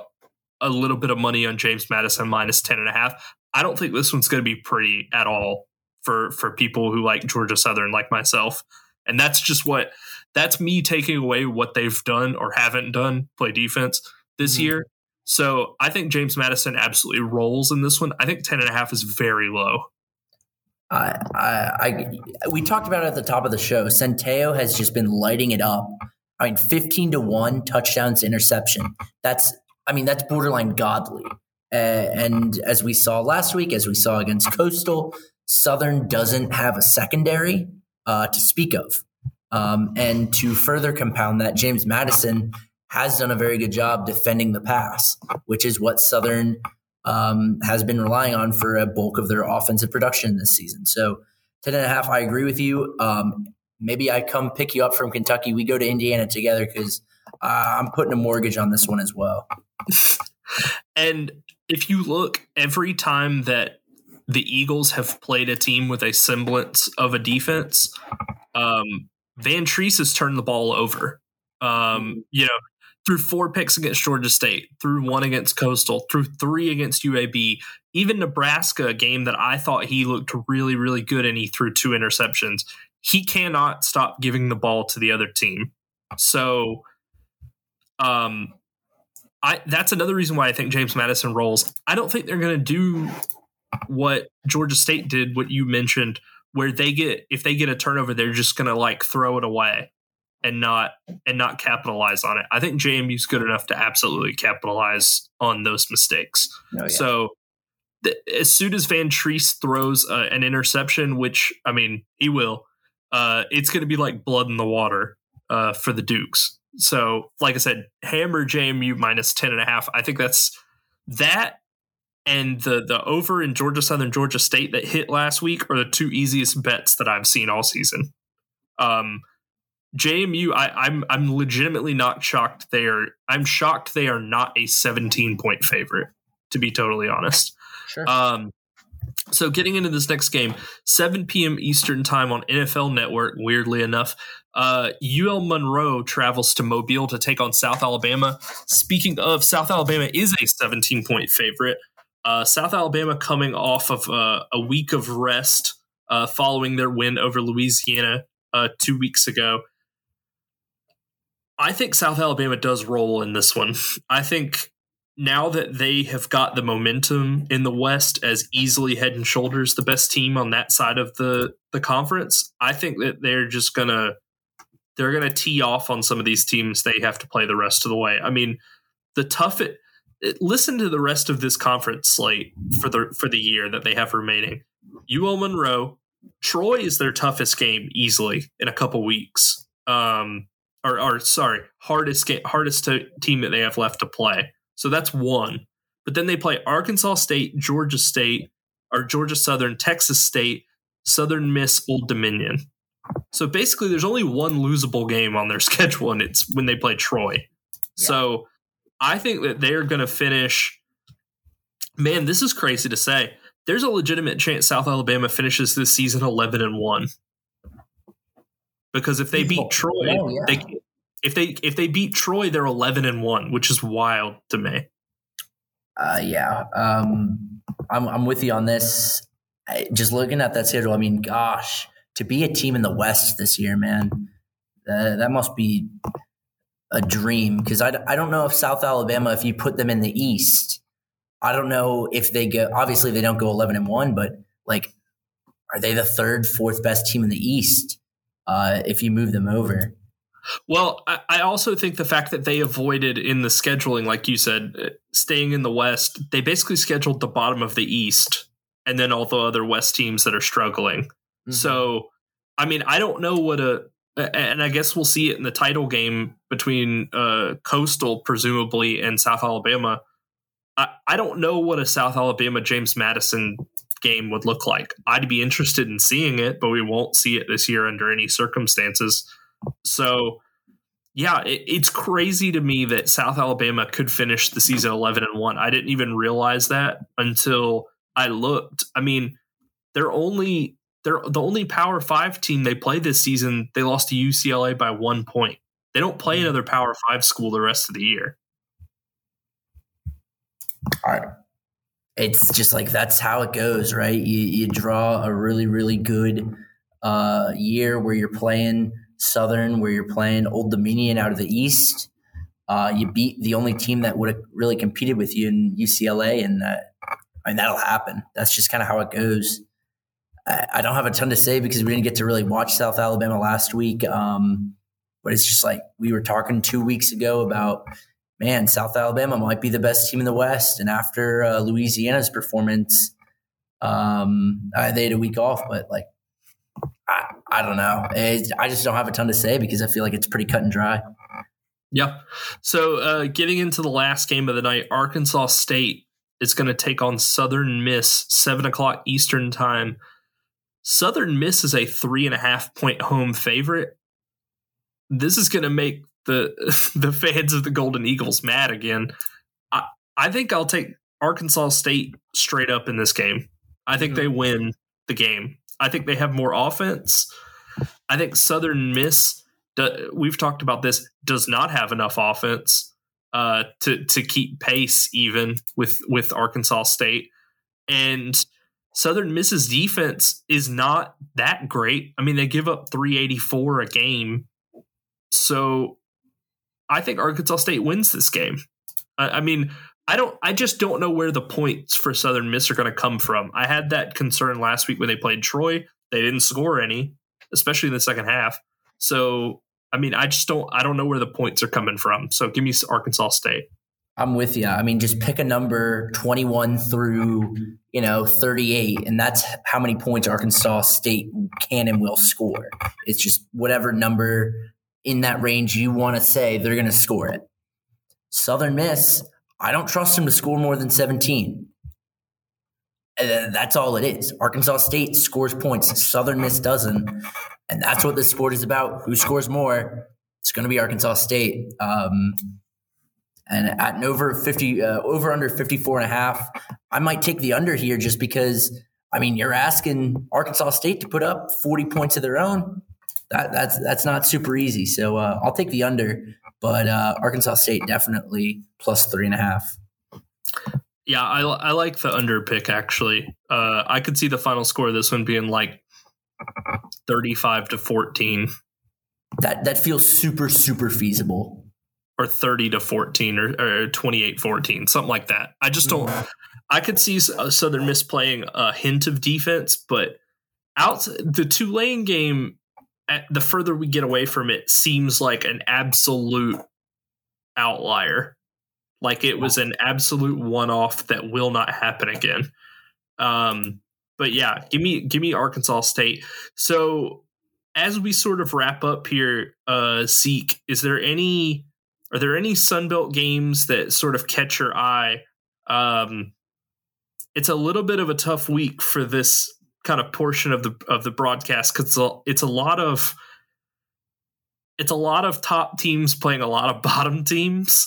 a little bit of money on James Madison minus 10.5. I don't think this one's going to be pretty at all for people who like Georgia Southern like myself. And that's me taking away what they've done or haven't done, play defense this year. So I think James Madison absolutely rolls in this one. I think 10.5 is very low. We talked about it at the top of the show. Centeio has just been lighting it up. I mean, 15-1 touchdowns to interception. That's borderline godly. And as we saw last week, as we saw against Coastal, Southern doesn't have a secondary to speak of. And to further compound that, James Madison has done a very good job defending the pass, which is what Southern has been relying on for a bulk of their offensive production this season. So 10.5, I agree with you. Maybe I come pick you up from Kentucky. We go to Indiana together because I'm putting a mortgage on this one as well. And if you look, every time that the Eagles have played a team with a semblance of a defense, Ventrice has turned the ball over. threw 4 picks against Georgia State, threw 1 against Coastal, threw 3 against UAB, even Nebraska, a game that I thought he looked really, really good in, he threw 2 interceptions. He cannot stop giving the ball to the other team. So that's another reason why I think James Madison rolls. I don't think they're going to do what Georgia State did, what you mentioned, where they get, if they get a turnover, they're just going to like throw it away and not capitalize on it. I think JMU's good enough to absolutely capitalize on those mistakes. Oh, yeah. So as soon as Ventrice throws an interception, which, I mean, he will, it's going to be like blood in the water for the Dukes. So, like I said, hammer JMU minus 10.5. I think that's that. And the over in Georgia Southern, Georgia State that hit last week are the 2 easiest bets that I've seen all season. JMU, I'm legitimately not shocked they are. I'm shocked they are not a 17-point favorite, to be totally honest. Sure. So getting into this next game, 7 p.m. Eastern time on NFL Network, weirdly enough, UL Monroe travels to Mobile to take on South Alabama. Speaking of, South Alabama is a 17-point favorite. South Alabama coming off of a week of rest following their win over Louisiana 2 weeks ago. I think South Alabama does roll in this one. I think now that they have got the momentum in the West as easily head and shoulders the best team on that side of the conference, I think that they're just gonna tee off on some of these teams they have to play the rest of the way. I mean, listen to the rest of this conference slate for the year that they have remaining. UL Monroe, Troy is their toughest game easily in a couple weeks. Hardest team that they have left to play. So that's 1. But then they play Arkansas State, Georgia Southern, Texas State, Southern Miss, Old Dominion. So basically there's only 1 losable game on their schedule, and it's when they play Troy. Yeah. So I think that they're going to finish – man, this is crazy to say. There's a legitimate chance South Alabama finishes this season 11-1. Because if they beat Troy, if they beat Troy, they're 11-1, which is wild to me. I'm with you on this. Just looking at that schedule, I mean, gosh, to be a team in the West this year, man, that must be a dream. Because I don't know if South Alabama, if you put them in the East, I don't know if they go. Obviously, they don't go 11-1, but like, are they the 3rd, 4th best team in the East if you move them over? Well, I also think the fact that they avoided in the scheduling, like you said, staying in the West, they basically scheduled the bottom of the East and then all the other West teams that are struggling. Mm-hmm. So, I mean, I don't know and I guess we'll see it in the title game between Coastal, presumably, and South Alabama. I don't know what a South Alabama James Madison game would look like. I'd be interested in seeing it, but we won't see it this year under any circumstances. So, yeah, it's crazy to me that South Alabama could finish the season 11-1. I didn't even realize that until I looked. I mean, they're the only Power 5 team they play this season. They lost to UCLA by 1 point. They don't play another Power 5 school the rest of the year. All right. It's just like that's how it goes, right? You draw a really, really good year where you're playing – Southern, where you're playing Old Dominion out of the East. You beat the only team that would have really competed with you in UCLA, and that'll happen. That's just kind of how it goes. I don't have a ton to say because we didn't get to really watch South Alabama last week. But it's just like we were talking 2 weeks ago about, man, South Alabama might be the best team in the West. And after Louisiana's performance, they had a week off, but like, I don't know. I just don't have a ton to say because I feel like it's pretty cut and dry. Yeah. So getting into the last game of the night, Arkansas State is going to take on Southern Miss, 7 o'clock Eastern time. Southern Miss is a 3.5-point home favorite. This is going to make the fans of the Golden Eagles mad again. I think I'll take Arkansas State straight up in this game. I think they win the game. I think they have more offense. I think Southern Miss, we've talked about this, does not have enough offense. to keep pace even with Arkansas State. And Southern Miss's defense is not that great. I mean, they give up 384 a game. So I think Arkansas State wins this game. I mean, I just don't know where the points for Southern Miss are going to come from. I had that concern last week when they played Troy. They didn't score any, especially in the second half. So, I mean, I don't know where the points are coming from. So give me Arkansas State. I'm with you. I mean, just pick a number 21 through, 38, and that's how many points Arkansas State can and will score. It's just whatever number in that range you want to say they're going to score it. Southern Miss, I don't trust them to score more than 17. That's all it is. Arkansas State scores points. Southern Miss doesn't. And that's what this sport is about. Who scores more? It's going to be Arkansas State. And at an over under 54.5, I might take the under here just because, I mean, you're asking Arkansas State to put up 40 points of their own. That's not super easy. So I'll take the under, but Arkansas State definitely plus 3.5. Yeah, I like the under pick, actually. I could see the final score of this one being like 35-14. That feels super, super feasible. Or 30-14 or 28-14, something like that. I just don't – I could see Southern Miss playing a hint of defense, but the Tulane game, the further we get away from it, seems like an absolute outlier. Like it was an absolute one-off that will not happen again. But, yeah, give me Arkansas State. So as we sort of wrap up here, Zeke, are there any Sunbelt games that sort of catch your eye? It's a little bit of a tough week for this kind of portion of the broadcast because it's a lot of top teams playing a lot of bottom teams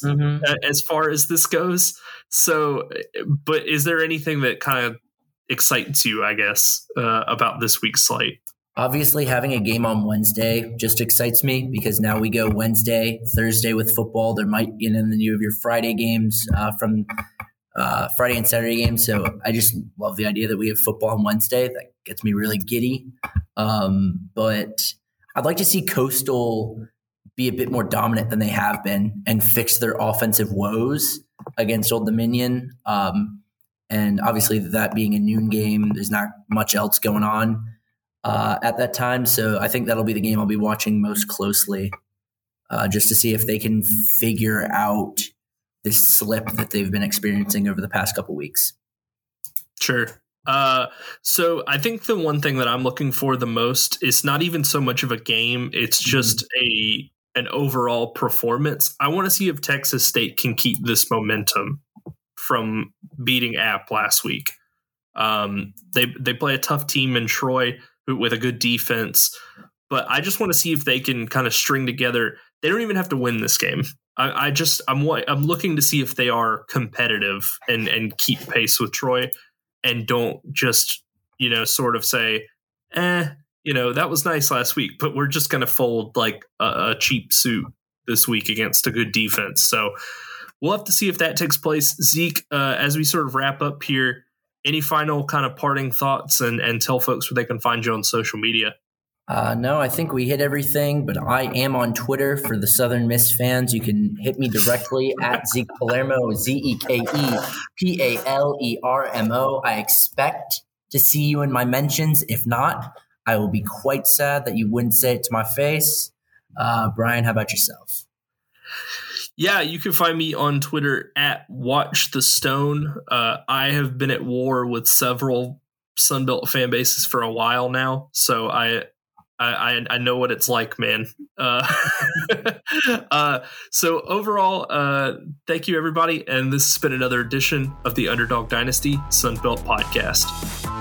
as far as this goes. So, but is there anything that kind of excites you, I guess, about this week's slate? Obviously, having a game on Wednesday just excites me because now we go Wednesday, Thursday with football. There might be in the new of your Friday games from Friday and Saturday games. So I just love the idea that we have football on Wednesday. That gets me really giddy. But I'd like to see Coastal be a bit more dominant than they have been and fix their offensive woes against Old Dominion. And obviously, that being a noon game, there's not much else going on at that time. So I think that'll be the game I'll be watching most closely just to see if they can figure out this slip that they've been experiencing over the past couple weeks. Sure. So I think the one thing that I'm looking for the most is not even so much of a game. It's just an overall performance. I want to see if Texas State can keep this momentum from beating App last week. They play a tough team in Troy with a good defense, but I just want to see if they can kind of string together. They don't even have to win this game. I'm looking to see if they are competitive and keep pace with Troy and don't just, sort of say, that was nice last week, but we're just going to fold like a cheap suit this week against a good defense. So we'll have to see if that takes place. Zeke, as we sort of wrap up here, any final kind of parting thoughts and tell folks where they can find you on social media? No, I think we hit everything, but I am on Twitter for the Southern Miss fans. You can hit me directly at Zeke Palermo, ZekePalermo. I expect to see you in my mentions. If not, I will be quite sad that you wouldn't say it to my face. Brian, how about yourself? Yeah, you can find me on Twitter at WatchTheStone. I have been at war with several Sunbelt fan bases for a while now, so I know what it's like, man. So overall, thank you, everybody, and this has been another edition of the Underdog Dynasty Sunbelt Podcast.